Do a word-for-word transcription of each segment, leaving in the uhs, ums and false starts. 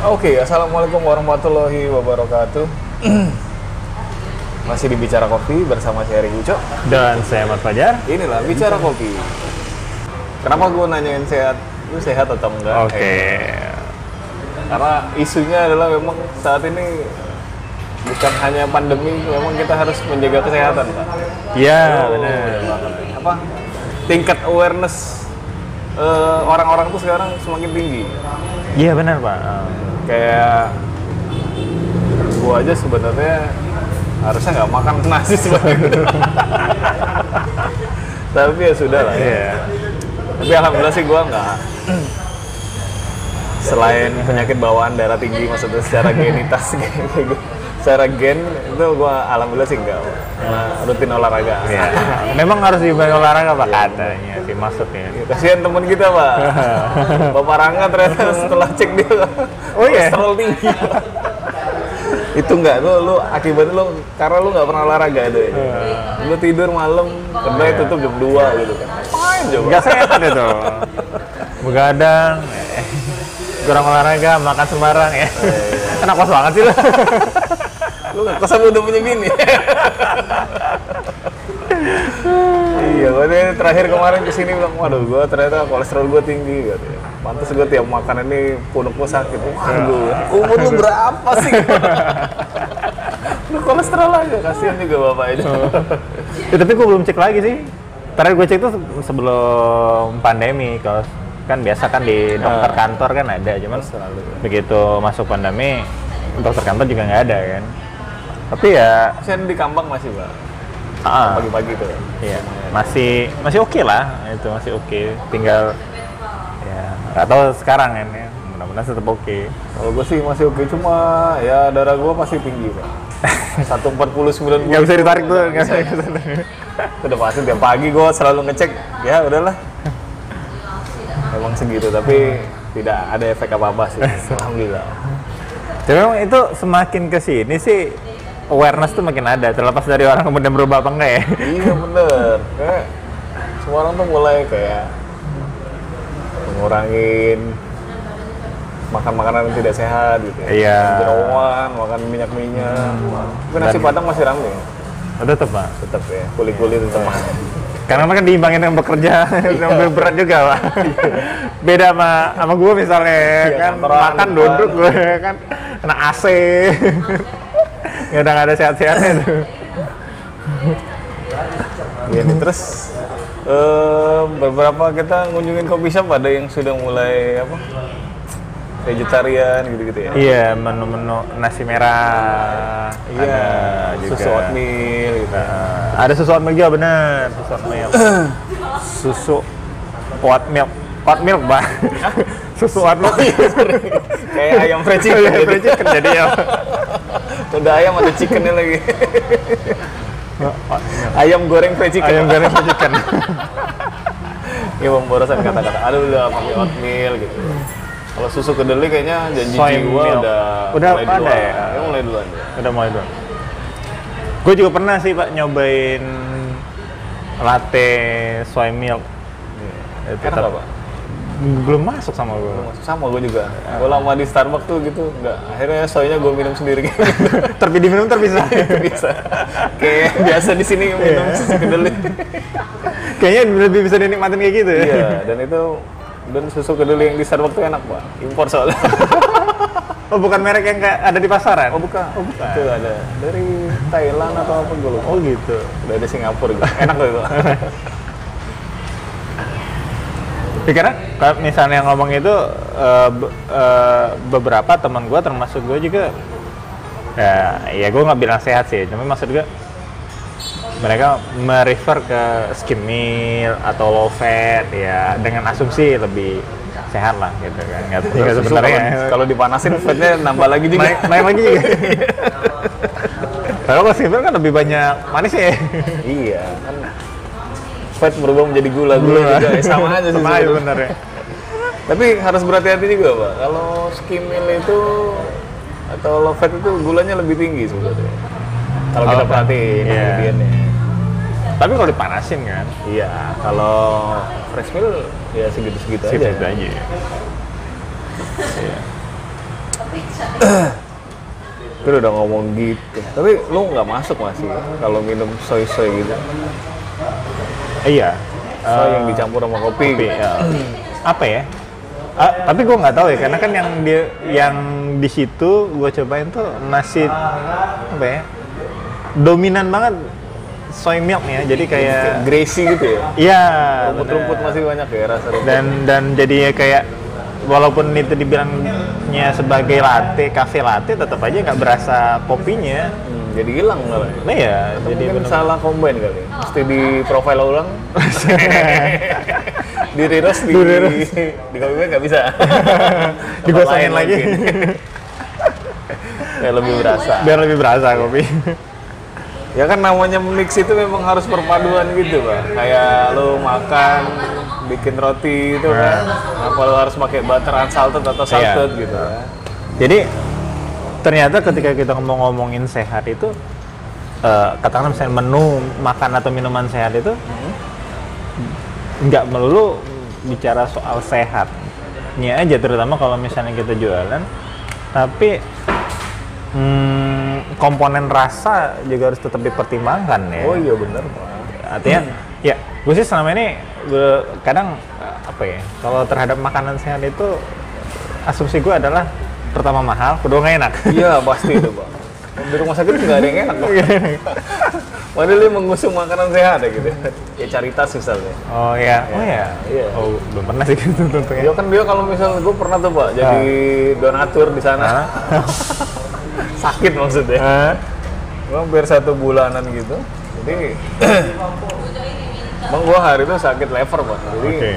Oke, okay, assalamualaikum warahmatullahi wabarakatuh. Masih di Bicara Kopi bersama Sheri Ucok dan saya Mas Fajar. Inilah Bicara Kopi. Kenapa gue nanyain sehat? Lu sehat atau enggak? Oke. Okay. Eh, karena isunya adalah memang saat ini bukan hanya pandemi, memang kita harus menjaga kesehatan, Pak. Iya, oh, benar. Apa? Tingkat awareness uh, orang-orang tuh sekarang semakin tinggi. Iya, benar, Pak. Uh, kayak gua aja sebenarnya harusnya nggak makan nasi sebenarnya. Tapi ya sudah lah. Yeah. Tapi alhamdulillah sih gua nggak. Selain penyakit bawaan darah tinggi, maksudnya secara genitas gitu. Secara gen itu gue alhamdulillah sih enggak, nah, rutin olahraga. Ya. Memang harus dibantu olahraga Pak, ya, katanya sih maksudnya. Ya, kasihan teman kita Pak, Bapak Rangga ternyata setelah cek dia oh, kolesterol yeah. tinggi. Itu enggak, lu, lu akibatnya lu karena lu nggak pernah olahraga itu. Ya. Uh. Lu tidur malam, kedai yeah. tutup jam dua gitu kan. Apain coba? Nggak sehat itu. Begadang, kurang olahraga, makan sembarang ya. Enak kos banget sih lu. Lu nggak kosan udah punya bini. Iya, gue terakhir kemarin kesini bilang, waduh gue ternyata kolesterol gue tinggi gitu ya. Pantes gue tiap makan ini punuk gue sakit. Waduh, umur lu berapa sih? Lu kolesterol aja, kasihan juga bapak ini. Ya, tapi gue belum cek lagi sih. Terakhir gue cek tuh sebelum pandemi, kalau kan biasa kan di dokter kantor kan ada, cuman begitu masuk pandemi dokter kantor juga nggak ada kan. Tapi ya saya di Kampang masih Pak. Uh, pagi-pagi tuh. Iya. Masih masih oke okay lah, itu masih oke. Okay. Tinggal ya nggak tahu sekarang kan ya. Mudah-mudahan tetap oke. Okay. Kalau gue sih masih oke okay, cuma ya darah gue masih tinggi Pak. seratus empat puluh sembilan. Nggak bisa ditarik tuh, nggak bisa. Udah pasti tiap pagi gue selalu ngecek. Ya udahlah. Emang segitu tapi tidak ada efek apa-apa sih. Alhamdulillah. Tapi memang itu semakin kesini sih awareness tuh makin ada, terlepas dari orang kemudian berubah apa enggak ya. Iya bener, kayak semua orang tuh mulai kayak mengurangin makan makanan yang tidak sehat gitu ya. Iya. Jerawan, makan minyak-minyak. Tapi nasi padang masih ramai. Tetap Pak? Tetap ya, kuli-kuli tetap. Karena kan diimbangin yang bekerja, yang berat juga Pak. Beda sama, sama gue misalnya, iya, kan makan duduk gue kan kena A C. Ya udah gak ada sehat-sehatnya tuh. Ya, terus uh, beberapa kita ngunjungin coffee shop ada yang sudah mulai apa vegetarian gitu-gitu ya? Iya, menu-menu nasi merah, iya, ada juga susu oatmeal gitu. Nah, ada susu oatmeal juga bener, susu oatmeal. Susu oatmeal, oatmeal Pak. Susu oatmeal. Kayak ayam fried chicken. Ayam fried chicken jadi ya. Udah ayam ada chickennya lagi. Ayam goreng fried chicken. Ayam goreng fried chicken. Ya pemborosan kata-kata. Aduh udah pakai oatmeal gitu. Kalau susu kedelai kayaknya janji gua udah, udah mulai duluan. Ya? Ya, mulai duluan ya. Udah mulai duluan. Gue juga pernah sih Pak nyobain latte soy milk. Ya, itu enak Pak? Belum masuk sama gue. Sama gue juga. Gue lama di Starbucks tuh gitu, nggak. Akhirnya soynya gue minum sendiri. Terpi diminum terpisah. Terpisah. Kayak biasa di sini minum susu kedelai. Kayaknya lebih bisa dinikmatin kayak gitu. Ya? Iya. Dan itu. Dan susu kedelai yang di Starbucks itu enak Pak, impor soalnya. Oh bukan merek yang ada di pasaran? Oh bukan, oh, bukan. Itu ada dari Thailand atau apa gue lupa. Oh gitu, dari Singapura gitu, enak loh itu. Karena kalau misalnya ngomong itu, uh, uh, beberapa teman gue termasuk gue juga, ya, ya gue nggak bilang sehat sih, cuma maksud gue mereka merefer ke skim meal atau low fat ya dengan asumsi lebih sehat lah gitu kan. Nggak, nggak sebenarnya kalau dipanasin fatnya nambah lagi juga. Naik, naik lagi juga. Kalau kalau skim meal kan lebih banyak manis ya. Iya kan fat berubah menjadi gula gula juga ya, sama aja sih sebenarnya. Tapi harus berhati-hati juga Pak. Kalau skim meal itu atau low fat itu gulanya lebih tinggi sebenarnya. Kalau kita perhatiin ingredientnya. Yeah. Tapi kalau dipanasin kan? Iya, kalau fresh meal ya segitu-segitu aja. Segitu aja. Iya. Itu udah ngomong gitu. Tapi lu nggak masuk masih ya? Kalau minum soy-soy gitu. Iya. Soy uh, yang dicampur sama kopi. kopi gitu. Ya. Apa ya? Uh, tapi gue nggak tahu ya, karena kan yang di yang di situ gue cobain tuh masih apa ya? Dominan banget soy milk ya, jadi kayak greasy gitu ya. Iya. Rumput-rumput masih banyak ya rasanya. Dan dan jadinya kayak walaupun itu dibilangnya sebagai latte, cafe latte, tetap aja nggak berasa kopinya. Hmm, jadi hilang nggak? Nah ya, atau jadi mungkin bener-bener salah combine kali. Mesti di profile ulang. Di reroast di di kopi nggak bisa. Digosongin lagi. Biar lebih berasa. Biar lebih berasa kopi. Ya kan namanya mix itu memang harus perpaduan gitu, Pak. Kayak lo makan, bikin roti itu kan. Apa lo harus pakai butter unsalted atau salted iya. gitu. Jadi ternyata ketika kita ngomong-ngomongin sehat itu uh, katakanlah misalnya menu makan atau minuman sehat itu nggak melulu bicara soal sehatnya aja, terutama kalau misalnya kita jualan, tapi Hmm, komponen rasa juga harus tetap dipertimbangkan ya. Oh iya benar. Artinya, hmm. ya gue sih selama ini gue, kadang apa ya, kalau terhadap makanan sehat itu asumsi gue adalah pertama mahal, kedua nggak enak. Iya pasti itu Pak. Di rumah sakit nggak ada yang enak Pak. Padahal dia mengusung makanan sehat ya gitu. Ya caritas misalnya. Oh iya. Ya. Oh iya. Ya. Oh belum pernah sih gitu tentunya. Dia kan dia kalau misalnya gue pernah tuh Pak jadi nah. donatur di sana. Nah. Sakit maksudnya, eh? Bang biar satu bulanan gitu, jadi bang gua hari itu sakit lever Pak, jadi okay.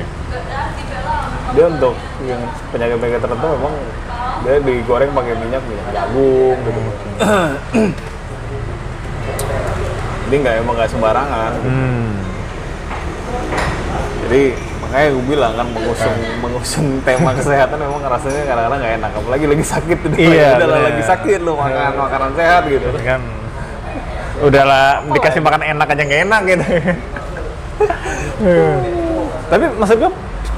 dia untuk yang penyakit-penyakit tertentu memang dia digoreng pakai minyak minyak jagung gitu, jadi nggak emang nggak sembarangan, gitu. hmm. Jadi makanya gue bilang kan mengusung mengusung tema kesehatan memang rasanya kadang-kadang nggak enak, apalagi lagi sakit gitu. Iya, udahlah lagi sakit lu makan makanan sehat gitu kan, udahlah dikasih makan enak aja nggak enak gitu. Tapi maksud gue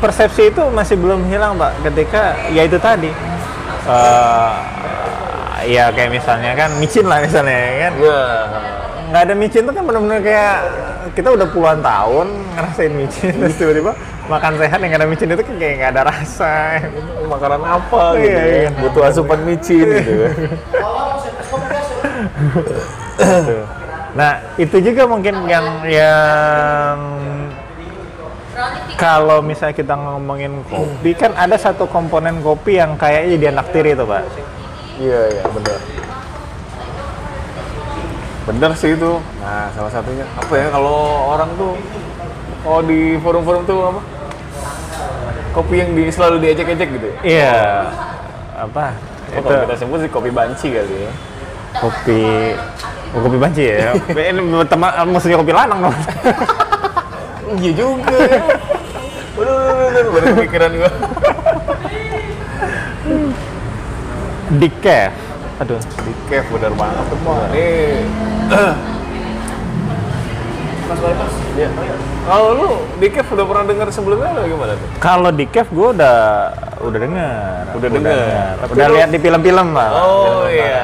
persepsi itu masih belum hilang Pak, ketika ya itu tadi uh, ya kayak misalnya kan micin lah misalnya kan nggak ada micin tuh kan benar-benar kayak kita udah puluhan tahun ngerasain micin, terus tiba-tiba makan sehat yang gak ada micin itu kayak gak ada rasa. Makanan apa gitu ya, kan? Butuh asupan micin gitu kan. Nah itu juga mungkin yang yang kalau misalnya kita ngomongin kopi kan ada satu komponen kopi yang kayaknya jadi anak tiri itu Pak. Iya iya benar. Benar sih itu. Nah salah satunya apa ya kalau orang tuh oh di forum-forum tuh apa? Kopi yang di, selalu diejek-ejek gitu ya? Iya. Apa? Oh, itu. Kalau kita sebut sih kopi banci kali ya. Kopi... Oh, kopi banci ya? Ini teman, maksudnya kopi lanang dong. Iya juga ya. Waduh, baru kepikiran gua. Decaf. Aduh. Decaf bener banget tuh. Ini... Mas Fajar, ya. Kalau lu Decaf udah pernah dengar sebelumnya atau gimana tuh? Kalau Decaf gue udah udah dengar, udah dengar, udah, udah lihat di film-film lah. Oh iya.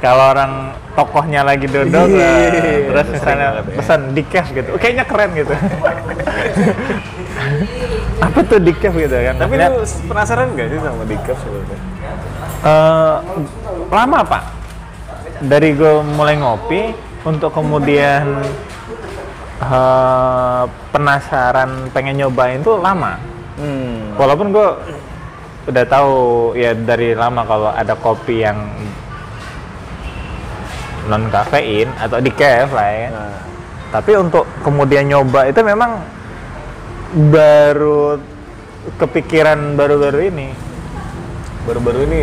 Kalau orang tokohnya lagi dodol, terus misalnya pesan Decaf gitu, kayaknya keren gitu. Apa tuh Decaf gitu kan? Tapi lu penasaran nggak sih sama Decaf sebelumnya? Uh, lama Pak, dari gue mulai ngopi untuk kemudian Uh, penasaran pengen nyobain tuh lama, hmm. walaupun gue udah tahu ya dari lama kalau ada kopi yang non kafein atau decaf lah ya, nah. tapi untuk kemudian nyoba itu memang baru kepikiran baru-baru ini baru-baru ini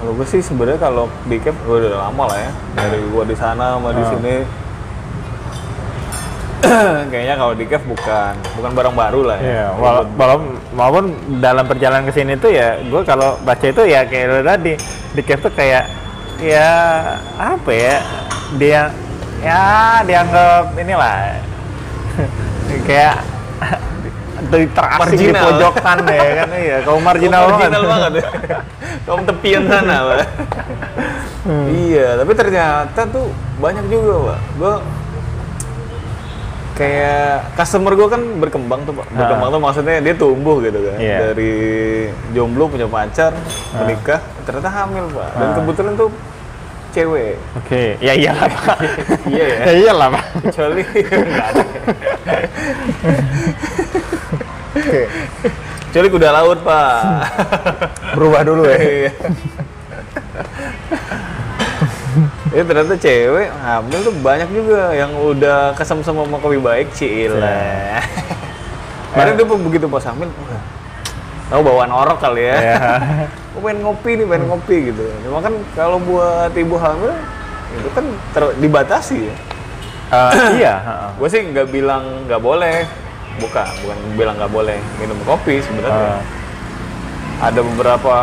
Kalau gue sih sebenarnya kalau decaf gue udah lama lah ya, dari gue di sana sama di sini kayaknya kalau decaf bukan bukan barang baru lah ya. Walaupun yeah, wala- walaupun dalam perjalanan ke sini tuh ya gue kalau baca itu ya kayak lo tadi decaf tuh kayak ya apa ya dia ya dianggap inilah kayak dari Terasing di Pojokan ya kan, iya kaum marginal, kaum marginal banget, banget. Kaum tepian sana Pak. Hmm. Iya, tapi ternyata tuh banyak juga Pak, gue kayak customer gue kan berkembang tuh Pak, berkembang tuh maksudnya dia tumbuh gitu kan, yeah. Dari jomblo punya pacar, menikah, ternyata hamil Pak, dan kebetulan tuh cewek. Oke, ya iyalah Pak. Iya ya. Ya iyalah Pak. Kecuali enggak ada. Oke. Kecuali kuda laut Pak. Berubah dulu ya. Iya. Ya ternyata cewek hamil tuh banyak juga yang udah kesem-sem sama Kopi Baik, cilah. Karena itu begitu pas hamil, tahu bawaan orok kali ya. Gue pengen ngopi nih, pengen ngopi gitu. Cuma kan kalau buat ibu hamil itu kan ter- dibatasi ya. Uh, iya. Gue sih nggak bilang nggak boleh, bukan, bukan bilang nggak boleh minum kopi sebenarnya. Uh. Ada beberapa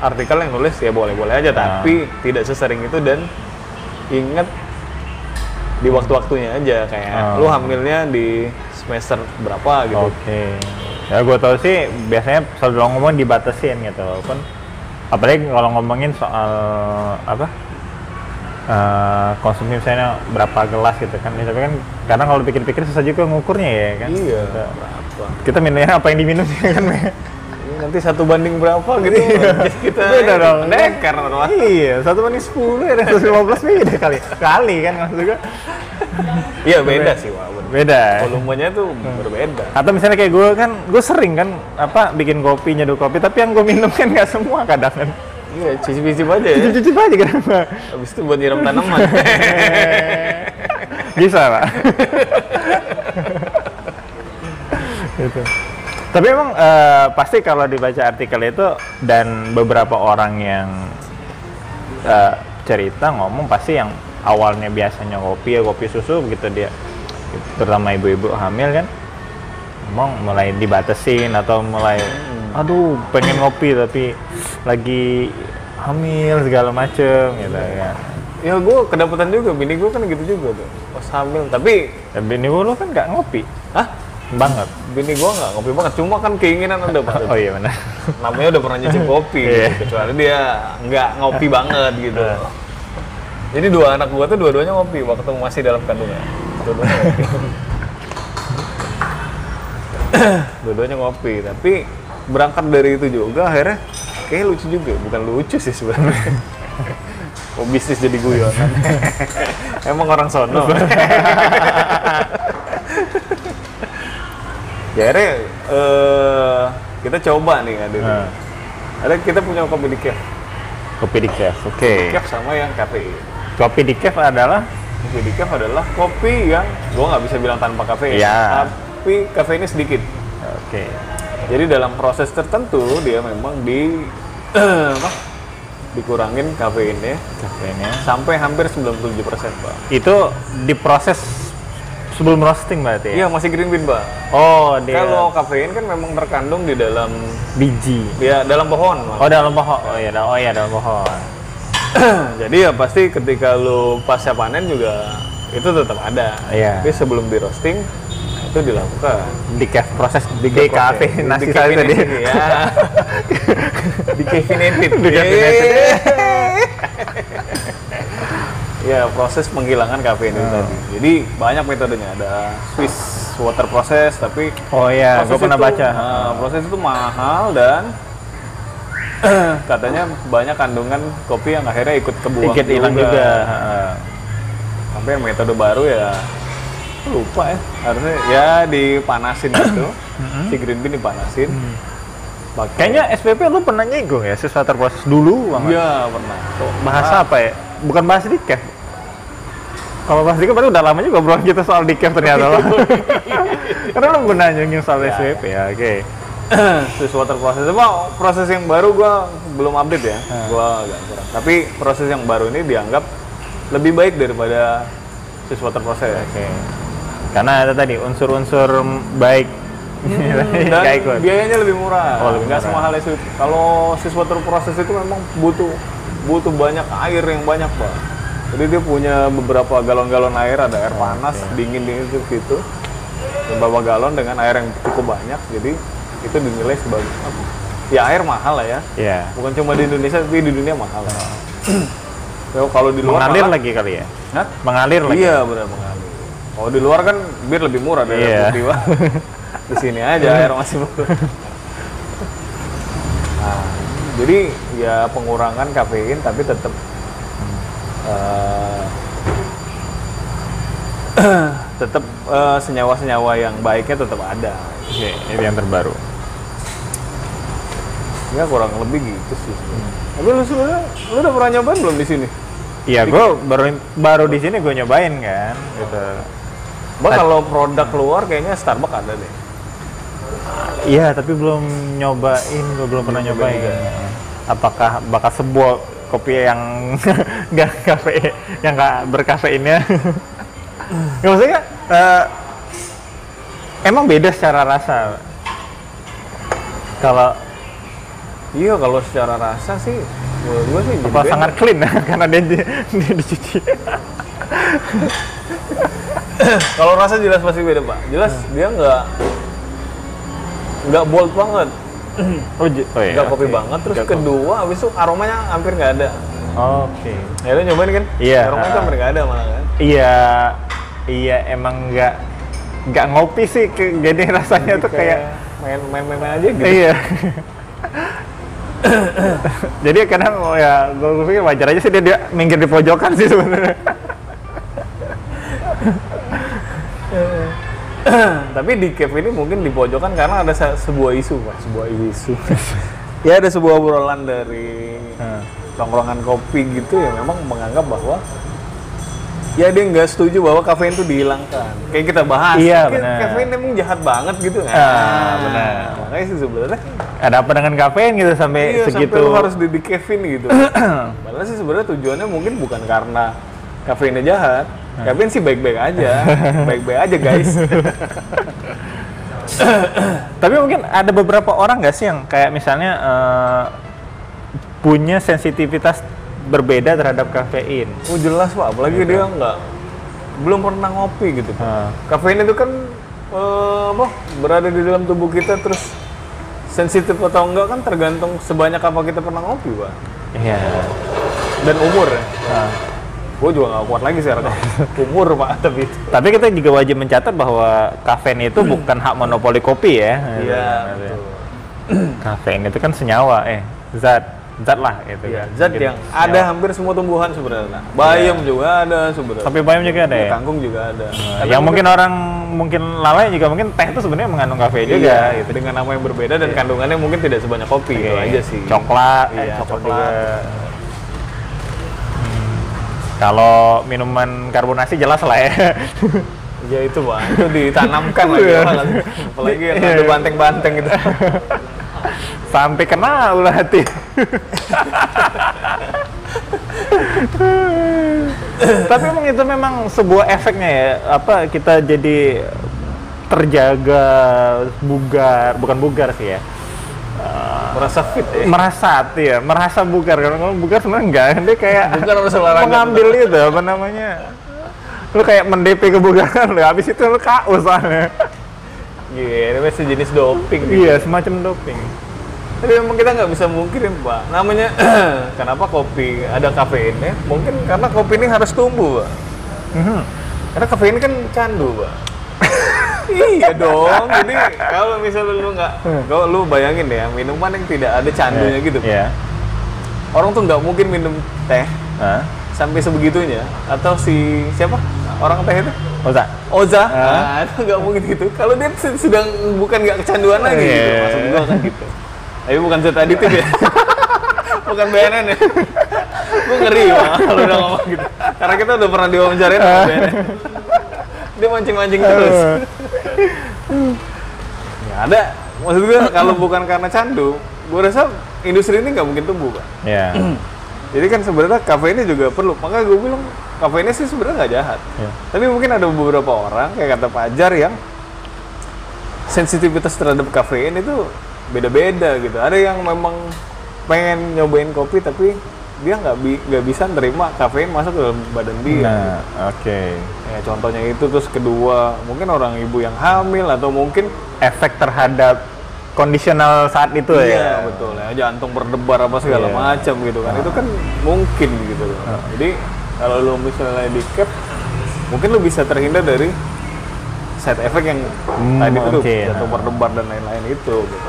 artikel yang nulis ya boleh-boleh aja, uh. tapi tidak sesering itu dan inget di waktu-waktunya aja kayak uh. lu hamilnya di semester berapa gitu. Oke. Okay. Ya gue tau sih biasanya selalu ngomong dibatasin gitu, pun apalagi kalau ngomongin soal apa uh, konsumsi misalnya berapa gelas gitu kan, tapi kan kadang kalau pikir-pikir susah juga ngukurnya ya kan. Iya. Gitu. Berapa? Kita minumnya apa yang diminum sih kan? Nanti satu banding berapa gitu? Kita beda dong. Dekar malah. Iya, satu banding sepuluh ada satu lima belas beda kali. Kali kan maksud gue. Iya beda sih Wak. Beda. Volumenya tuh hmm. berbeda. Atau misalnya kayak gue kan, gue sering kan apa bikin kopi, nyeduh kopi, tapi yang gue minum kan nggak semua kadang kan. Iya, cicip-cicip aja ya. Cicip-cicip aja kenapa? Abis itu buat nyiram tanaman. Bisa Pak. Gitu. Tapi emang uh, pasti kalau dibaca artikel itu dan beberapa orang yang uh, cerita ngomong pasti yang awalnya biasanya kopi ya kopi susu begitu dia, terutama ibu-ibu hamil kan emang mulai dibatasin atau mulai aduh pengen ngopi tapi lagi hamil segala macem gitu kan. Ya gue kedapetan juga, bini gue kan gitu juga tuh pas hamil, tapi ya, bini gue lo kan nggak ngopi. Hah? Banget bini gue nggak ngopi banget, cuma kan keinginan ada banget. Oh iya benar, namanya udah pernah nyicip kopi gitu. Kecuali dia nggak ngopi banget gitu. Jadi dua anak gue tuh dua-duanya ngopi waktu masih dalam kandungan. Dua-duanya ngopi. Dua-duanya ngopi, tapi berangkat dari itu juga akhirnya kayaknya lucu juga, bukan lucu sih sebenarnya. Oh bisnis jadi guyonan. Emang orang sono. Ya akhirnya uh, kita coba nih ada ini. Uh. Akhirnya kita punya Kopi Decaf. Kopi Decaf, oke. Okay. Decaf sama yang kafein. Kopi Decaf adalah? Kopi Decaf adalah kopi yang gua nggak bisa bilang tanpa kafein, yeah. Tapi kafeinnya sedikit. Oke. Okay. Jadi dalam proses tertentu dia memang di apa? dikurangin kafeinnya, kafeinnya sampai hampir sembilan puluh tujuh persen Pak. Itu diproses sebelum roasting berarti ya? Iya, masih green bean Pak. Oh, dia. Kalau kafein kan memang terkandung di dalam biji. Ya, dalam pohon. Maksudnya. Oh, dalam pohon. Oh iya, oh iya dalam pohon. Jadi ya pasti ketika lu pasca panen juga itu tetap ada. Iya. Tapi sebelum di roasting itu dilakukan decaf, proses dekafeinasi tadi. Iya. Decaffeinated. Ya, proses menghilangkan kafein itu tadi. Jadi banyak metodenya, ada Swiss water process, tapi oh iya, gue pernah itu, baca. Uh, proses itu mahal dan katanya banyak kandungan kopi yang akhirnya ikut kebuang. Ikut hilang juga. juga. Uh. Sampai yang metode baru ya lupa ya, harusnya ya dipanasin gitu. Si green bean dipanasin. Pake. Kayaknya S P P lu pernah nyinggung ya Swiss water process dulu banget. Iya, pernah. So, bahasa nah, apa ya? Bukan bahasa decaf. Kalau bahasa decaf berarti udah lama juga obrolan kita soal decaf ternyata. Karena lu pernah nyinggung soal ya. S P P ya, oke. Okay. Swiss water process. Cuma proses yang baru gua belum update ya. Hmm. Gua agak kurang. Tapi proses yang baru ini dianggap lebih baik daripada Swiss water process. Oke. Okay. Karena ada tadi unsur-unsur baik. Hmm, dan biayanya lebih murah. Oh, lebih nggak semahal itu. Kalau Swiss water process itu memang butuh butuh banyak air yang banyak Pak. Jadi dia punya beberapa galon-galon air, ada air panas, okay. dingin dingin gitu. beberapa galon dengan air yang cukup banyak, jadi itu dinilai sebagai apa? Ya air mahal lah ya. Yeah. Bukan cuma di Indonesia, tapi di dunia mahal lah. So, kalau di luar mengalir malah, lagi kali ya? Hah? Mengalir lagi. Iya benar mengalir. Kalau di luar kan bir lebih murah dari yeah. putih. Di sini aja air masih murah. Nah, jadi ya pengurangan kafein tapi tetap uh, tetap uh, senyawa-senyawa yang baiknya tetap ada. Oke, itu yang terbaru. Ya kurang lebih gitu sih. Hmm. Tapi lu sebenarnya lu udah pernah nyobain belum di sini? Iya, gue baru baru di sini gue nyobain kan. Oh. Gitu. Bah kalau produk keluar kayaknya Starbucks ada deh. Iya, tapi belum nyobain, gue belum pernah nyobain. Juga. Apakah bakal sebuah kopi yang nggak kafe, yang nggak berkafeinnya? Nggak maksudnya uh, emang beda secara rasa. Kalau iya, kalau secara rasa sih, gue sih apa sangat clean karena dia, dia, dia dicuci. Kalau rasa jelas pasti beda pak, jelas hmm. dia nggak nggak bold banget, oh, oh iya, nggak kopi okay. banget. Terus gak kedua, kopi. Abis itu aromanya hampir nggak ada. Oh, Oke. Okay. Ya lo nyobain kan? Iya. Yeah, aromanya uh, hampir nggak ada malah kan? Iya, iya emang nggak nggak ngopi sih, jadi rasanya jadi tuh kayak main-main aja gitu. Iya. Jadi kadang ya gue pikir wajar aja sih dia, dia minggir di pojokan sih sebenarnya. Tapi di cafe ini mungkin di pojokan karena ada se sebuah isu pak, sebuah isu. Ya ada sebuah obrolan dari tongkrongan kopi gitu ya memang menganggap bahwa ya dia nggak setuju bahwa kafein itu dihilangkan. Kayak kita bahas, iya, kafein emang jahat banget gitu kan? Ah, benar. Makanya sih sebenarnya ada apa dengan kafein gitu sampai iya, segitu? Sampai harus di kafein gitu. Padahal sih sebenarnya tujuannya mungkin bukan karena kafeinnya jahat. Kafein sih baik-baik aja, baik-baik aja guys. Tapi mungkin ada beberapa orang nggak sih yang kayak misalnya uh, punya sensitivitas berbeda terhadap kafein. Oh jelas pak, apalagi gitu. Dia nggak belum pernah ngopi gitu. Hmm. Kafein itu kan eh, bah, berada di dalam tubuh kita terus sensitif atau enggak kan tergantung sebanyak apa kita pernah ngopi pak. Iya. Yeah. Dan umur ya. Hmm. Gue juga nggak kuat lagi sekarang umur pak tapi. Tapi kita juga wajib mencatat bahwa kafein itu hmm. bukan hak monopoli kopi ya. Iya. Yeah, kafein itu kan senyawa eh zat. Zat lah gitu ya, kan. Zat gitu. Yang senyawa. Ada hampir semua tumbuhan sebenarnya. Bayam ya. Juga ada sebenarnya. Tapi bayam juga ada ya? Kangkung juga ada. Nah, yang mungkin, mungkin orang mungkin lalai juga mungkin teh itu sebenarnya mengandung kafein juga. Iya, gitu. Dengan nama yang berbeda dan iya. kandungannya mungkin tidak sebanyak kopi gitu aja sih. Coklat, iya, eh, coklat. coklat. Hmm. Kalau minuman karbonasi jelas lah ya. Ya itu pak, itu ditanamkan lagi orang. Apalagi yang ada banteng-banteng gitu. Sampai kena ulah hati. Tapi emang itu memang sebuah efeknya ya, apa kita jadi terjaga bugar, bukan bugar sih ya. Uh, merasa fit ya. Merasa ya, merasa bugar. Kalau bugar sebenarnya enggak, dia kayak mengambil itu apa namanya? Lu kayak mendepi kebugaran lu, habis itu lu K O soalnya. Iya, yeah, sejenis doping gitu. Iya, semacam doping. Tapi memang kita nggak bisa mungkirin pak, namanya kenapa kopi ada kafeinnya? Mungkin karena kopi ini harus tumbuh pak. Mm-hmm. Karena kafein kan candu pak. Iya dong. Jadi kalau misalnya lu nggak, kalau lu bayangin ya minuman yang tidak ada candunya yeah. gitu pak. Yeah. Orang tuh nggak mungkin minum teh huh? sampai sebegitunya. Atau si siapa? Orang teh itu? Oza. Oza. Nah, itu nggak mungkin gitu. Kalau dia sedang bukan nggak kecanduan lagi, yeah. gitu. Maksud gua kan gitu. Tapi bukan zat aditif ya? Bukan B N N ya? Gue ngeri ya kalau udah ngomong gitu. Karena kita udah pernah diwawancarain sama B N N. Dia mancing-mancing terus. Ya ada. Maksud gue kalau bukan karena candu, gue rasa industri ini nggak mungkin tumbuh, Pak. Iya. Yeah. Jadi kan sebenarnya kafeinnya juga perlu. Makanya gue bilang, kafeinnya sih sebenarnya nggak jahat. Yeah. Tapi mungkin ada beberapa orang, kayak kata Fajar yang sensitivitas terhadap kafein itu beda-beda gitu. Ada yang memang pengen nyobain kopi tapi dia nggak bi nggak bisa nerima kafein masuk ke dalam badan dia. Nah, gitu. Oke. Okay. Ya, contohnya itu. Terus kedua, mungkin orang ibu yang hamil atau mungkin efek terhadap kondisional saat itu iya, ya. Iya, betul ya. Jantung berdebar apa segala yeah. macam gitu kan. Ah. Itu kan mungkin gitu loh. Ah. Jadi kalau lu misalnya di cap, mungkin lu bisa terhindar dari side effect yang hmm, tadi itu okay, tuh, jantung nah. berdebar dan lain-lain itu gitu.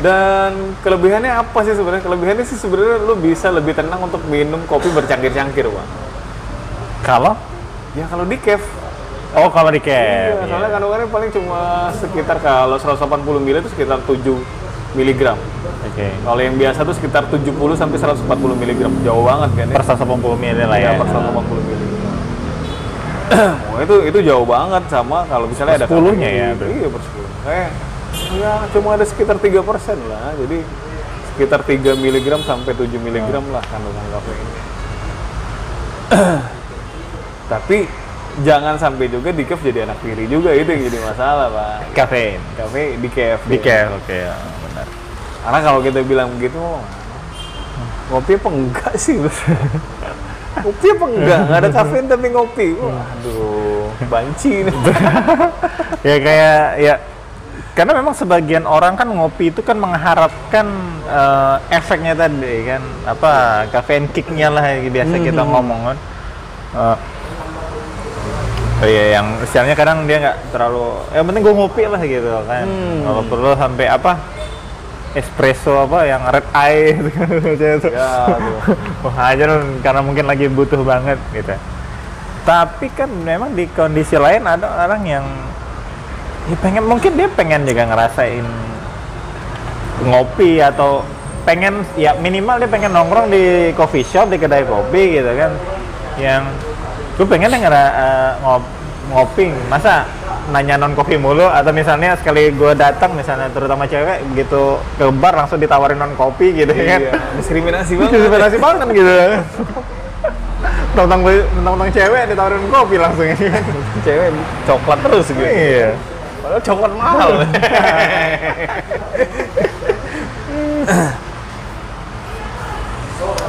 Dan kelebihannya apa sih sebenarnya? Kelebihannya sih sebenarnya lu bisa lebih tenang untuk minum kopi bercangkir-cangkir, Bang. Kalau? Ya kalau di decaf. Oh, kalau di decaf. Iya, soalnya yeah. kandungannya paling cuma sekitar kalau seratus delapan puluh mili itu sekitar tujuh miligram. Oke. Okay. Kalau yang biasa tuh sekitar tujuh puluh sampai seratus empat puluh miligram. Jauh banget kan ya? Per seratus delapan puluh mili lah ya. Ya, per seratus delapan puluh mili. Oh, itu itu jauh banget sama kalau misalnya per ada sepuluhnya ya. Iya, per sepuluh. Kayak ya cuma ada sekitar tiga persen lah, jadi sekitar tiga miligram sampai tujuh miligram lah kandungan kafein. Tapi jangan sampai juga decaf jadi anak tiri juga, itu yang jadi masalah Pak. Kafein? Kafein, decaf. Decaf, oke okay, ya benar. Karena kalau kita bilang begitu, ngopi apa enggak sih? Ngopi apa enggak? Nggak ada kafein tapi ngopi. Waduh, banci nih. Ya kayak, ya karena memang sebagian orang kan ngopi itu kan mengharapkan uh, efeknya tadi kan apa kafein kicknya lah biasa mm-hmm. kita ngomong kan uh, oh iya yang istilahnya kadang dia nggak terlalu yang penting gue ngopi lah gitu kan mm. kalau perlu sampai apa espresso apa yang red eye gitu ya, wah aja karena mungkin lagi butuh banget gitu. Tapi kan memang di kondisi lain ada orang yang ya pengen, mungkin dia pengen juga ngerasain ngopi atau pengen ya minimal dia pengen nongkrong di coffee shop, di kedai kopi gitu kan yang gue pengen denger uh, ngop, ngopi masa nanya non kopi mulu atau misalnya sekali gue datang misalnya terutama cewek gitu ke bar langsung ditawarin non kopi gitu iya, kan diskriminasi banget diskriminasi banget gitu tentang tentang cewek ditawarin kopi langsung kan cewek coklat terus gitu iya. Padahal coklat mahal.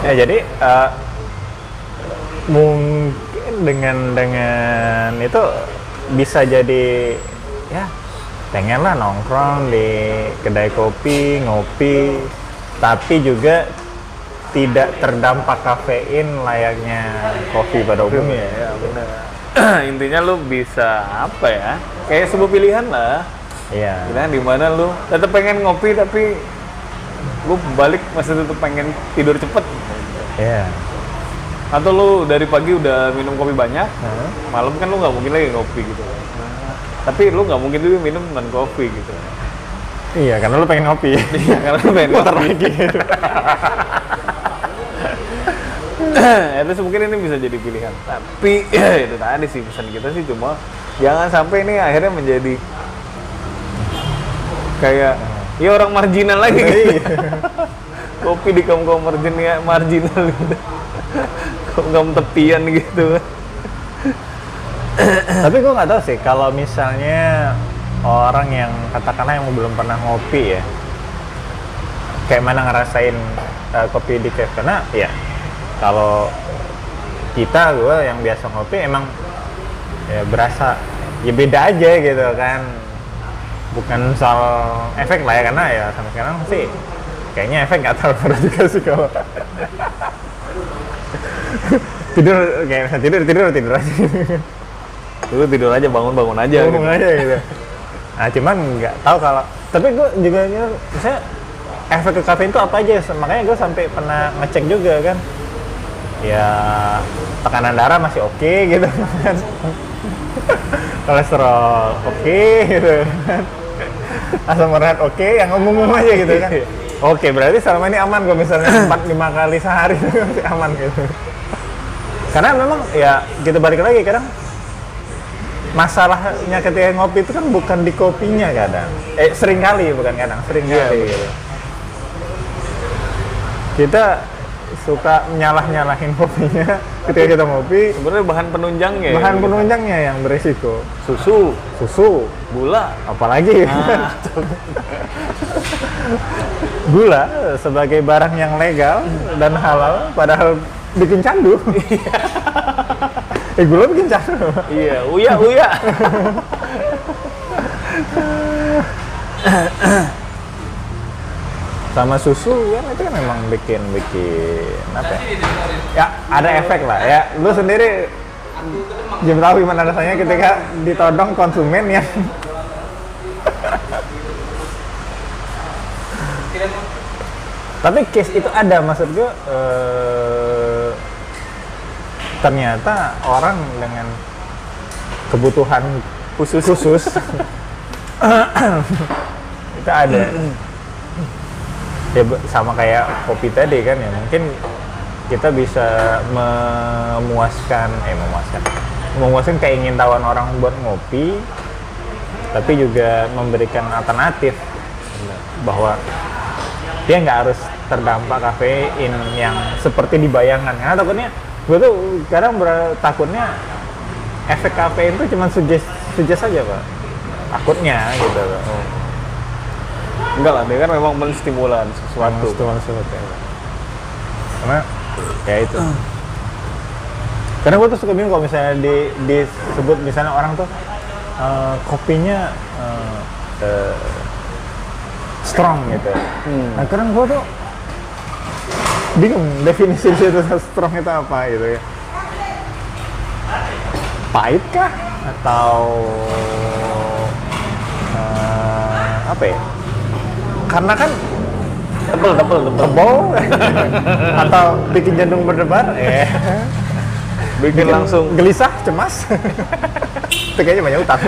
Ya jadi uh, mungkin dengan dengan itu bisa jadi ya pengenlah nongkrong di kedai kopi, ngopi, tapi juga tidak terdampak kafein layaknya kopi pada umumnya. Ya, benar. Intinya lu bisa apa ya? Kayak sebuah pilihan lah. Iya. Pilihan di mana lu tetap pengen ngopi tapi lu balik masih tetap pengen tidur cepet. Iya. Atau lu dari pagi udah minum kopi banyak, uh-huh. malam kan lu nggak mungkin lagi ngopi gitu. Nah, tapi lu nggak mungkin juga minum non kopi gitu. Iya, karena lu pengen ngopi. Iya, karena lu pengen ngopi. Terus mungkin ini bisa jadi pilihan. Tapi itu tadi sih pesan kita sih cuma jangan sampai ini akhirnya menjadi kayak ya orang marginal lagi gitu. Kopi di kaum-kaum marginal, marginal gitu. Kaum-kaum tepian gitu. Tapi gue nggak tahu sih kalau misalnya orang yang katakanlah yang belum pernah ngopi ya kayak mana ngerasain uh, kopi decaf karena ya kalau kita gue yang biasa ngopi emang ya berasa ya beda aja gitu kan bukan soal efek lah ya karena ya sampai sekarang sih kayaknya efek nggak terlalu parah juga sih kalau tidur kayak tidur tidur tidur aja dulu tidur aja bangun bangun aja bangun gitu. Aja gitu nah cuman nggak tahu kalau tapi gue juga misalnya efek ke kafein itu apa aja makanya gue sampai pernah ngecek juga kan ya tekanan darah masih oke okay, gitu kan kolesterol oke okay, gitu kan asam urat oke okay, yang umum-umum aja gitu kan oke okay, berarti selama ini aman gue misalnya empat lima kali sehari masih aman gitu karena memang ya gitu balik lagi kadang masalahnya ketika ngopi itu kan bukan di kopinya kadang eh sering kali bukan kadang sering kali yeah, gitu kita suka nyalah-nyalahin kopinya ketika kita ngopi. Sebenarnya bahan penunjangnya ya? Bahan penunjangnya yang beresiko. Susu. Susu. Gula. Apalagi. Nah. Gula sebagai barang yang legal dan halal, padahal bikin candu. Eh, gula bikin candu. Iya, uya, uya. Sama susu kan itu kan memang bikin bikin apa ya? Ya ada efek lah ya. Lu sendiri jam tahu gimana rasanya ketika ditodong konsumen yang tapi case itu ada, maksud gue eh, ternyata orang dengan kebutuhan khusus khusus itu ada. Ya, sama kayak kopi tadi kan ya, mungkin kita bisa memuaskan eh memuaskan memuaskan keingintahuan orang buat ngopi, tapi juga memberikan alternatif bahwa dia nggak harus terdampak kafein yang seperti dibayangkan. Karena takutnya gue tuh kadang ber, takutnya efek kafein tuh cuma suggest suggest aja pak, takutnya gitu loh. Hmm. Enggak lah, dia kan memang menstimulan sesuatu. Menstimulan ya. Karena ya itu. Karena gue tuh suka bingung kalau misalnya di, disebut misalnya orang tuh uh, kopinya uh, uh, strong gitu. Hmm. Nah kadang gue tuh bingung definisi itu strong itu apa gitu ya. Pahit kah? Atau uh, apa ya? Karena kan tebel tebel tebel tebal atau bikin jantung berdebar, eh bikin, bikin langsung gelisah, cemas. Itu kayaknya banyak utang.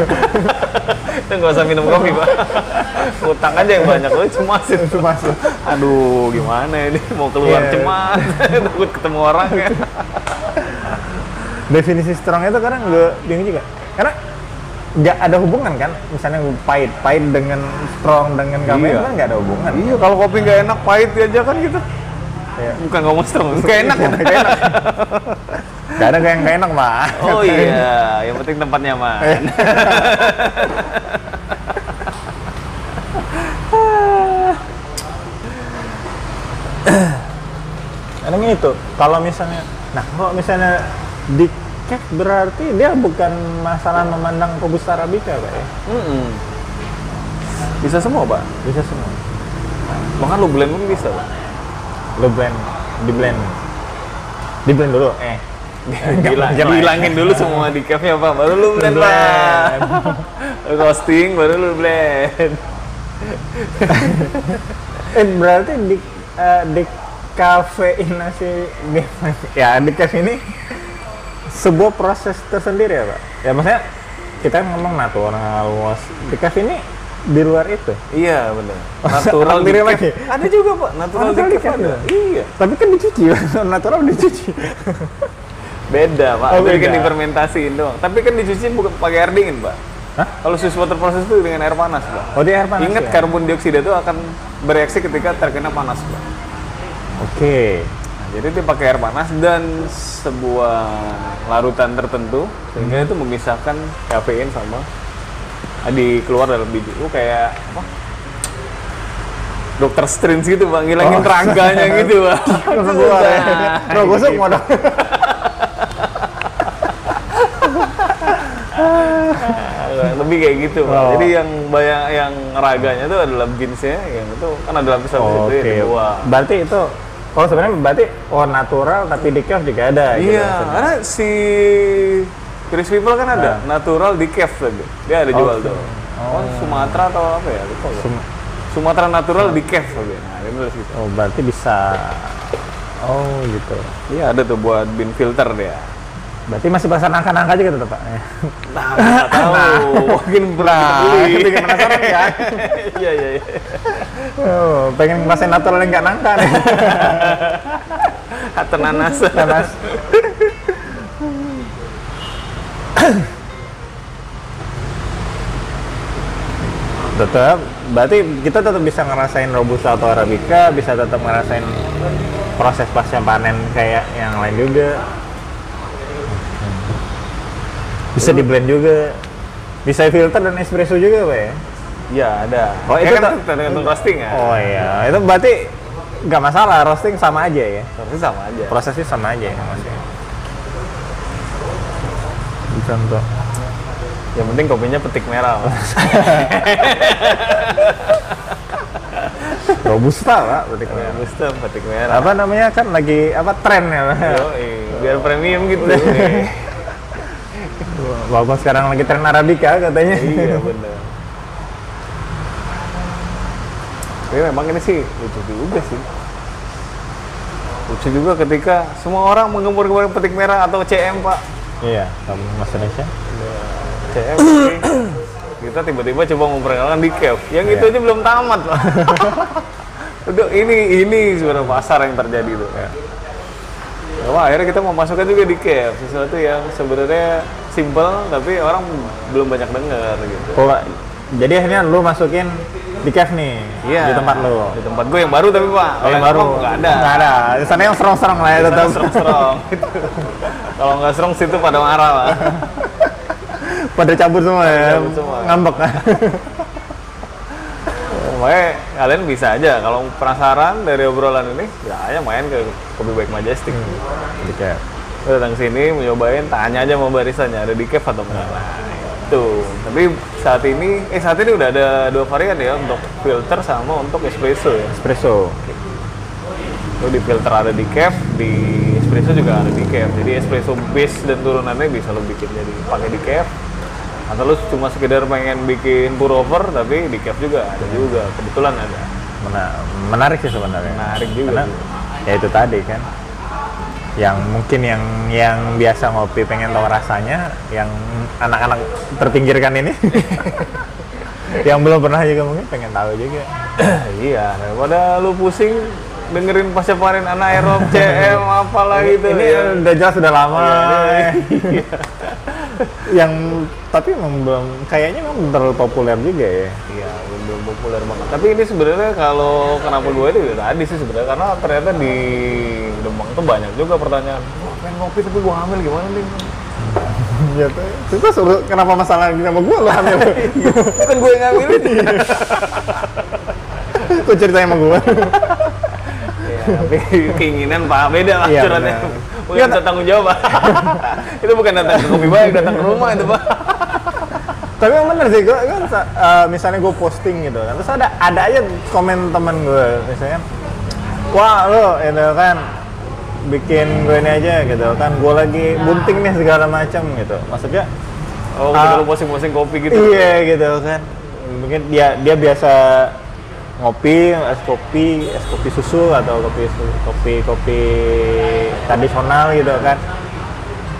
Itu nggak usah minum kopi pak, utang aja yang banyak lo, cemasin cemasin. Aduh gimana ini mau keluar, yeah. Cemas, takut ketemu orang ya. Definisi strong itu kadang gue bingung juga, karena nggak ada hubungan kan, misalnya pahit pahit dengan strong dengan kafein iya. Kan nggak ada hubungan. Iya kalau kopi nggak enak pahit aja kan gitu. Iya. Bukan ngomong strong, nggak enak kan? Nggak enak. Nggak ada yang nggak enak pak. Oh iya, yang penting tempat nyaman. Karena gitu, kalau misalnya, nah kalau misalnya di berarti dia bukan masalah memandang robusta arabika pak ya? Mm-mm. Bisa semua pak? Bisa semua. Bahkan lo blend pun bisa pak? Lo blend, di blend, di blend dulu eh Gila, dihilangin dulu semua decafnya pak, baru lo blend pak. Roasting baru lo blend. Eh berarti di uh, dekafeinasi ya decaf ini sebuah proses tersendiri ya pak? Ya maksudnya kita ngomong natural was decaf ini di luar itu? Iya benar. Natural decaf lagi? Ada juga pak, natural, natural decaf ada. Iya. Tapi kan dicuci, natural dicuci. Beda pak, oh, itu kan difermentasiin doang. Tapi kan dicuci bukan pakai air dingin pak. Hah? Kalau Swiss water process itu dengan air panas pak. Oh di air panas. Ingat ya? Karbon dioksida itu akan bereaksi ketika terkena panas pak. Oke. Okay. Jadi dia pakai air panas dan sebuah larutan tertentu sehingga hmm. itu memisahkan kafein sama di keluar dalam biji. Itu kayak apa? Dokter Strange gitu bang, ngilangin oh. rangganya gitu bang. Langsung keluar ya. Bro, gosok mau dong. Lebih kayak gitu bang. Oh. Jadi yang banyak yang raganya itu adalah jeansnya, yang itu kan ada lapisan oh, di situ okay. ya. Wah. Berarti itu oh sebenarnya berarti oh natural tapi decaf juga ada. Iya, gitu, karena si Chris People kan ada nah. natural decaf lagi. Dia ada oh, jual tuh. Oh, oh Sumatera atau apa ya? Lupa, Sum Sumatera natural nah. decaf lagi. Nah, dia nulis gitu. Oh, berarti bisa. Oh, gitu. Iya, ada tuh buat bean filter dia. Berarti masih pasar angka-angka aja gitu tetap, Pak. Nah, enggak tahu. Mungkin berarti kita penasaran ya. Iya, iya, iya. Oh, pengen ngerasain naturalnya enggak nangka nih. Atau nanas. Nanas. Tetap, berarti kita tetap bisa ngerasain robusta atau arabica, bisa tetap ngerasain proses pasca panen kayak yang lain juga. Bisa di blend juga, bisa filter dan espresso juga Pak ya? Iya ada. Oh itu kan tergantung roasting ya? Oh iya, itu berarti nggak masalah, roasting sama aja ya? Roasting sama aja. Prosesnya sama aja ya? Maksudnya. Bisa untuk yang penting kopinya petik merah Mas. Robusta Pak, petik merah. Robusta, petik merah. Apa namanya kan lagi apa tren ya? Biar premium gitu. Bapak sekarang lagi tren Arabika katanya. Iya benar. Tapi memang ini sih lucu juga sih. Lucu juga ketika semua orang menggembur-gembur petik merah atau C M Pak. Iya, kamu Mas Indonesia. Ya, C M. Kita tiba-tiba coba memperkenalkan decaf. Yang ya. Itu aja belum tamat Pak. Udah ini ini sebenarnya pasar yang terjadi itu. Ya. Wah, akhirnya kita mau masukkan juga decaf, sesuatu yang sebenarnya simple tapi orang belum banyak dengar gitu. Pola, jadi akhirnya lu masukin decaf nih yeah, di tempat lu. Di tempat gue yang baru tapi Pak, oh, yang, yang baru nggak ada. Nggak ada. Di sana yang strong-strong lah ya tetap. Strong-strong. Kalau nggak strong situ pada marah Pak. Pada cabut semua ya. Cabut semua. Ngambek. Makanya kalian bisa aja kalau penasaran dari obrolan ini, ya aja main ke Kopi Baik Majestic. Hmm. Decaf. Lu datang sini mencobain, tanya aja sama barisannya ada decaf atau enggak. Nah, tuh. Tapi saat ini, eh saat ini udah ada dua varian ya untuk filter sama untuk espresso ya. Espresso. Lu di filter ada decaf, di espresso juga ada decaf. Jadi espresso base dan turunannya bisa lu bikin jadi pakai decaf. Atau lu cuma sekedar pengen bikin pour over tapi decaf juga ada juga kebetulan ada. Menarik sih sebenarnya. Menarik juga. Karena, ya itu tadi kan. Yang mungkin yang yang biasa ngopi pengen tahu rasanya, yang anak-anak terpinggirkan ini. Yang belum pernah juga mungkin pengen tahu juga. Iya, daripada lu pusing dengerin pasca panen anak Eropa C M apalah gitu. Ini ya. Udah jelas sudah lama. Iya, iya. Yang tapi belum kayaknya memang terlalu populer juga ya. Iya, belum populer banget. Tapi ini sebenarnya kalau kenapa gue itu ya tadi sih sebenarnya karena ternyata di Demang tuh banyak juga pertanyaan. Wah, pengen ngopi tapi gue hamil gimana nih? Ya tuh. Itu suruh kenapa masalah kenapa gue lo hamil? Bukan gue yang hamil ini. Kok ceritanya sama gue? Tapi keinginan Pak beda lah curhatnya. Bukan ya, tanggung jawab Pak. Itu bukan datang ke Kopi Baik, datang ke rumah itu Pak. Tapi yang bener sih, gue kan uh, misalnya gue posting gitu kan, terus ada ada aja komen temen gue misalnya, wah lo itu kan bikin gue ini aja gitu kan, gue lagi bunting nih segala macam gitu. Maksudnya oh uh, lo posting-posting kopi gitu. Iya gitu kan. Mungkin dia dia biasa ngopi, es kopi, es kopi susu atau kopi kopi kopi tradisional gitu kan.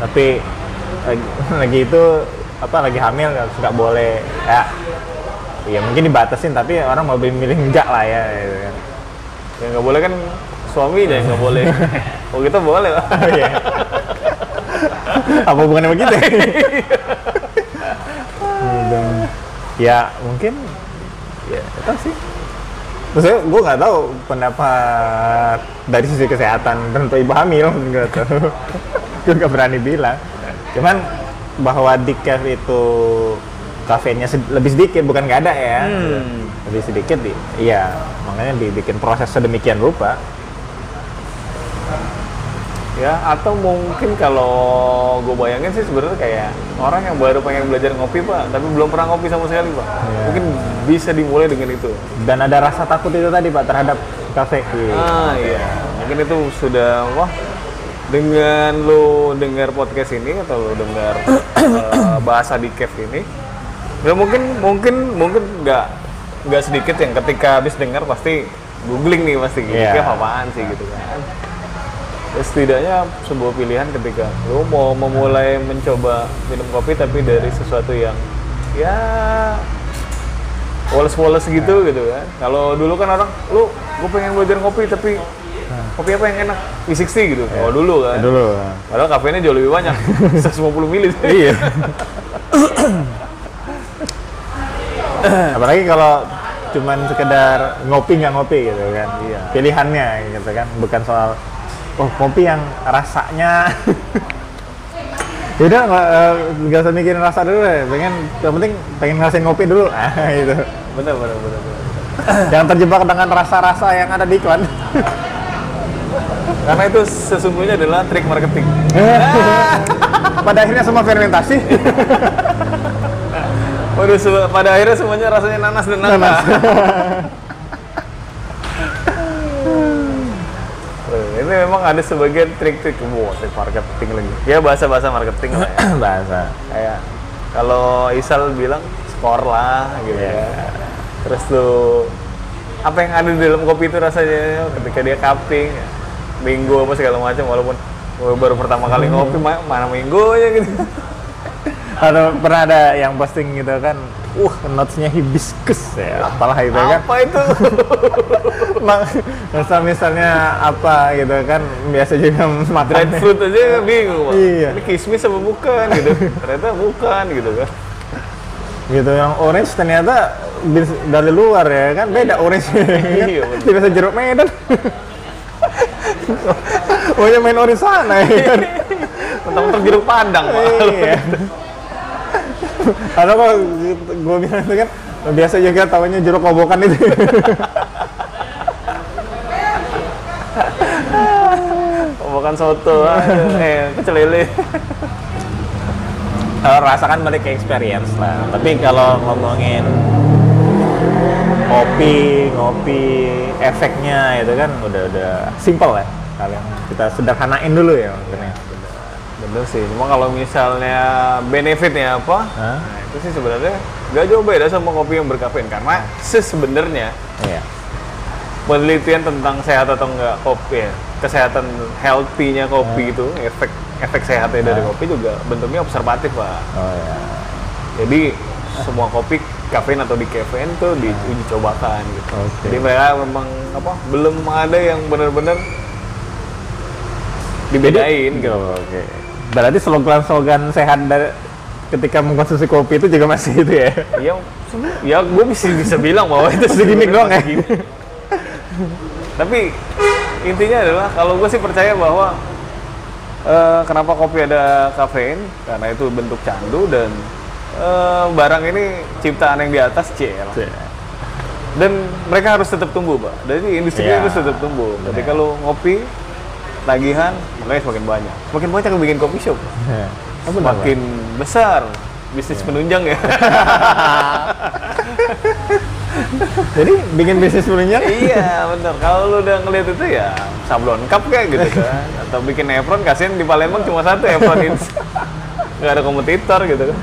Tapi lagi, lagi itu apa lagi hamil nggak boleh ya. Ya mungkin dibatasin tapi orang mau milih enggak lah ya. Gitu kan. Yang nggak boleh kan suami deh nggak boleh. Oh kita boleh Pak. Oh, iya. Apa bukannya begitu? Ya mungkin ya itu sih. Maksudnya gue nggak tahu pendapat dari sisi kesehatan tentang ibu hamil nggak tahu, gue nggak berani bilang. Cuman bahwa decaf itu kafeinnya sed- lebih sedikit bukan nggak ada ya, hmm. lebih sedikit di, iya makanya dibikin proses sedemikian rupa. Ya atau mungkin kalau gue bayangin sih sebenarnya kayak orang yang baru pengen belajar ngopi Pak tapi belum pernah ngopi sama sekali Pak ya. Mungkin bisa dimulai dengan itu dan ada rasa takut itu tadi Pak terhadap kafein. Ah iya ya. Mungkin itu sudah wah dengan lo dengar podcast ini atau lo dengar uh, bahasa decaf ini ya mungkin mungkin mungkin nggak nggak sedikit yang ketika habis dengar pasti googling nih pasti ya. Decaf apaan sih gitu kan. Setidaknya sebuah pilihan ketika lo mau memulai mencoba minum kopi tapi dari sesuatu yang ya woles-woles gitu gitu kan. Kalau dulu kan orang lu gue pengen belajar kopi tapi kopi apa yang enak V enam puluh gitu kalau dulu kan dulu padahal kafeinnya jauh lebih banyak seratus lima puluh mililiter iya apalagi kalau cuman sekedar ngopi nggak ngopi gitu kan, iya. Pilihannya gitu kan, bukan soal oh kopi yang rasanya. Yaudah nggak nggak usah mikirin rasa dulu deh, pengen yang penting pengen ngerasain ngopi dulu, ah gitu. Bener bener bener. bener. Jangan terjebak dengan rasa-rasa yang ada di iklan. Karena itu sesungguhnya adalah trik marketing. Pada akhirnya semua fermentasi. Waduh, pada akhirnya semuanya rasanya nanas dan nangka. Nanas. Ini memang ada sebagian trik-trik, wow, trik marketing lagi. Ya bahasa-bahasa marketing lah ya. Bahasa. Kayak kalau Isal bilang skor lah gitu ya. Terus tuh apa yang ada di dalam kopi itu rasanya ketika dia cupping, minggu apa segala macam, walaupun baru pertama kali ngopi hmm. mana minggunya gitu. Atau pernah ada yang posting gitu kan, uh notes-nya hibiscus ya, apalah itu kan. Apa itu? Misal misalnya apa gitu kan, biasa juga makan grapefruit aja bingung. Iya. Ini kismis apa bukan gitu. Ternyata bukan gitu kan. Gitu yang orange ternyata dari luar ya kan, beda orange. Iya. Biasa jeruk Medan. Oh ya main orange sana ya kan. Mentang-mentang jeruk Padang. Iya. Karena kalau gue bilang itu kan biasa juga tahunya jeruk kobokan itu. Kobokan soto, eh kecelele. Kalau rasakan balik ke experience lah. Tapi kalau ngomongin kopi, ngopi, efeknya itu kan udah-udah simple ya. Kalian kita sederhanain dulu ya maksudnya. Bener sih, cuma kalau misalnya benefitnya apa, huh? Nah itu sih sebenarnya nggak jauh beda sama kopi yang berkafein, karena sebenarnya iya. Penelitian tentang sehat atau enggak kopi ya, kesehatan healthy-nya kopi hmm. itu, efek efek sehatnya hmm. dari kopi juga bentuknya observatif Pak. Oh iya. Jadi semua kopi kafein atau di kafein tuh diuji cobakan gitu. Okay. Jadi mereka memang apa belum ada yang benar-benar dibedain gitu. Oke. Okay. Berarti slogan-slogan sehat dari ketika mengkonsumsi kopi itu juga masih itu ya? Iya, ya gue bisa bisa bilang bahwa itu segimik doang ya. Tapi intinya adalah kalau gue sih percaya bahwa uh, kenapa kopi ada kafein karena itu bentuk candu dan uh, barang ini ciptaan yang di atas C M. Dan mereka harus tetap tumbuh, Pak. Jadi industri ya, harus tetap tumbuh. Jadi kalau ngopi tagihan, makanya semakin banyak. Semakin banyak yang bikin kopi shop. Ya. Semakin apa? Besar bisnis ya. Penunjang ya. Jadi bikin bisnis penunjang? Iya, benar. Kalau lu udah ngeliat itu ya sablon cup kayak gitu kan. Atau bikin apron, kasihan di Palembang cuma satu apron itu. Nggak ada kompetitor gitu kan.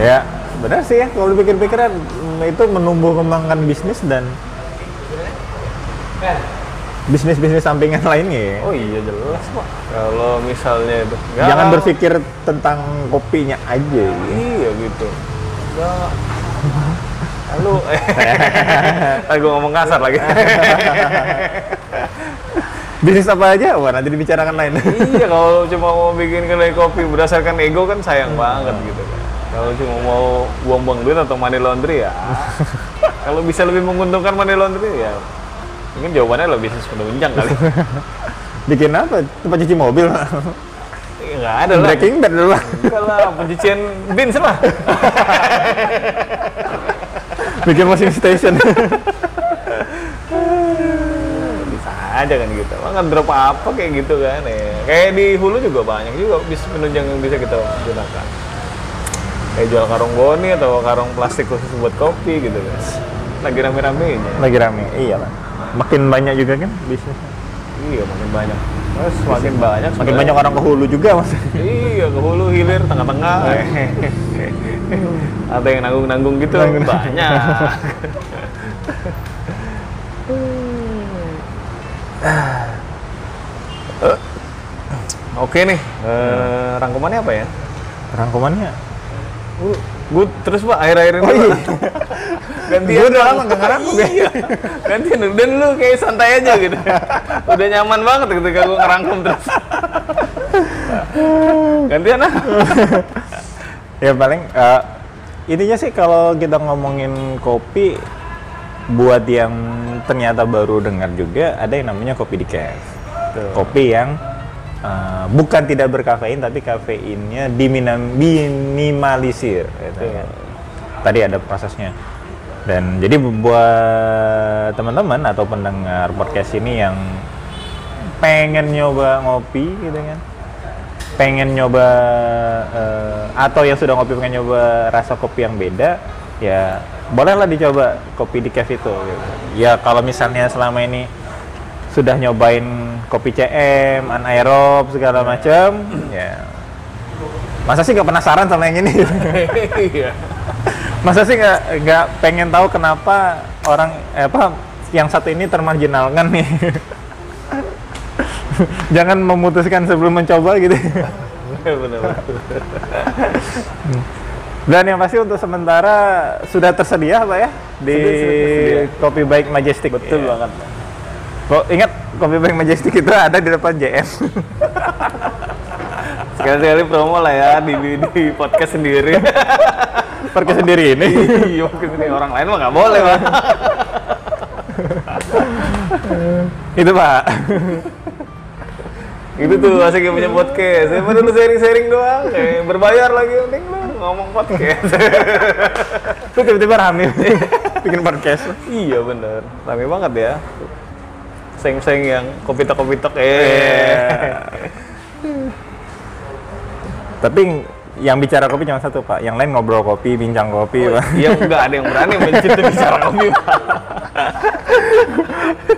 Ya, benar sih ya. Kalau dipikir-pikir itu menumbuh kembangkan bisnis dan bisnis-bisnis sampingan lainnya. Oh iya jelas Pak. Kalau misalnya itu jangan berpikir tentang kopinya aja. Iya gitu. Enggak. Lalu eh gue ngomong kasar lagi. Bisnis apa aja? Wah, nanti dibicarakan lain. Iya, kalau cuma mau bikin kedai kopi berdasarkan ego kan sayang hmm. banget gitu kan. Kalau cuma mau buang-buang duit atau money laundry ya. Kalau bisa lebih menguntungkan money laundry ya. Mungkin jawabannya lo bisnis penunjang kali. Bikin apa? Tempat cuci mobil? Nggak ada lah. Breaking bad dulu lah. Nggak lah, pencucian bins lah. Bikin washing station. Bisa aja kan gitu. Nggak drop apa kayak gitu kan ya. Kayak di Hulu juga banyak juga bisnis penunjang yang bisa kita gunakan. Kayak jual karung boni atau karung plastik khusus buat kopi gitu kan. Lagi rame-ramenya. Lagi rame, iya Pak. Makin banyak juga kan bisnisnya. Iya makin banyak. Terus makin banyak. Makin banyak orang ke Hulu juga Mas. Iya ke Hulu hilir tengah-tengah. Ada yang nanggung-nanggung gitu nanggung. Banyak. Oke nih uh, rangkumannya apa ya? Rangkumannya. Uh. Gue terus Pak akhir-akhir ini. Oh, iya. Gantian. Gue udah lama nggak ngerangkum ya. Gantian dan lu kayak santai aja gitu. Udah nyaman banget ketika gue ngerangkum terus. Gantian ah. Ya paling uh, Intinya sih kalau kita ngomongin kopi, buat yang ternyata baru dengar juga, ada yang namanya kopi decaf. Tuh. Kopi yang uh, bukan tidak berkafein, tapi kafeinnya diminimalisir. Gitu kan. Tadi ada prosesnya. Dan jadi buat teman-teman atau pendengar podcast ini yang pengen nyoba ngopi gitu kan, pengen nyoba uh, atau yang sudah ngopi pengen nyoba rasa kopi yang beda, ya bolehlah dicoba kopi decaf itu gitu. Ya kalau misalnya selama ini sudah nyobain kopi C M, anaerob segala macam, ya masa sih nggak penasaran sama yang ini? Masa sih nggak nggak pengen tahu kenapa orang eh, apa yang satu ini termarginalkan nih? Jangan memutuskan sebelum mencoba gitu. Benar-benar. Dan yang pasti untuk sementara sudah tersedia Pak ya di Kopi Baik Majestic. Betul ya. Banget. Kok ingat Kopi Baik Majestic itu ada di depan J M. Sekali-kali promo lah ya di, di, di podcast sendiri. Podcast oh, sendiri ini. Iya, sendiri orang lain mah nggak boleh Pak. Itu Pak. Gitu tuh asiknya punya podcast. Saya perlu sharing-sharing doang. Eh, berbayar lagi penting lah ngomong podcast. Tuh tiba-tiba rame bikin podcast. Iya bener. Rame banget ya. Seng-seng yang kopitok-kopitok eh. Tapi yang bicara kopi cuma satu, Pak. Yang lain ngobrol kopi, bincang kopi, oh, Pak. Iya, enggak ada yang berani mencintai bicara kopi, Pak.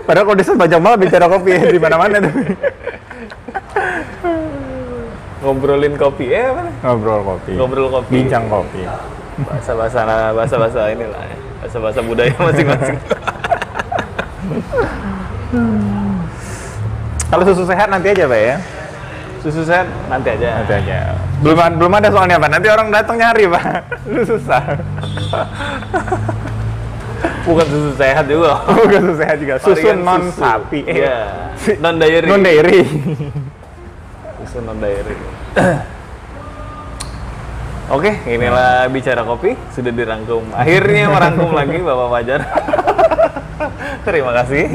Padahal kalau disebut banyak banget bicara kopi di mana-mana tuh. Ngobrolin kopi, eh apa? Ngobrol kopi. Ngobrol kopi. Bincang kopi. Bahasa-bahasa, bahasa-bahasa inilah ya. Bahasa-bahasa budaya masing-masing. Kalau susu sehat nanti aja, Pak ya. Susu sehat nanti aja. Nanti aja. Belum belum ada soalnya, Pak. Nanti orang datang nyari, Pak. Lu susah. Bukan susu sehat juga. Bukan susu sehat juga. Susu non susu. sapi. Eh. Yeah. Non dairy. Non dairy. Susu non dairy. Oke, okay, inilah bicara kopi sudah dirangkum. Akhirnya merangkum lagi Bapak Fajar. Terima kasih.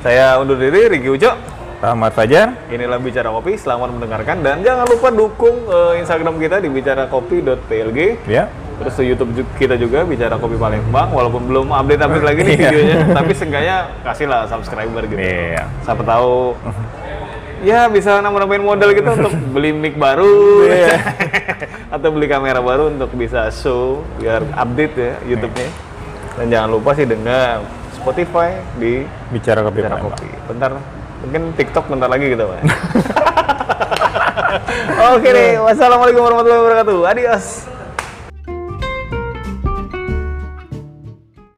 Saya undur diri, Riki Ucok. Selamat Fajar. Inilah Bicara Kopi, selamat mendengarkan. Dan jangan lupa dukung uh, Instagram kita di bicarakopi.plg yeah. Terus di YouTube kita juga, Bicara Kopi Palembang. Walaupun belum update-update lagi nih videonya, tapi seenggaknya kasihlah subscriber gitu yeah. Siapa tahu ya bisa nambah-nambahin modal kita untuk beli mic baru yeah. Atau beli kamera baru untuk bisa show, biar update ya YouTube-nya yeah. Dan jangan lupa sih dengar Spotify di Bicara Kopi Bicara Kopi. Bentar mungkin TikTok bentar lagi gitu, Pak. Oke deh, wassalamualaikum warahmatullahi wabarakatuh. Adios.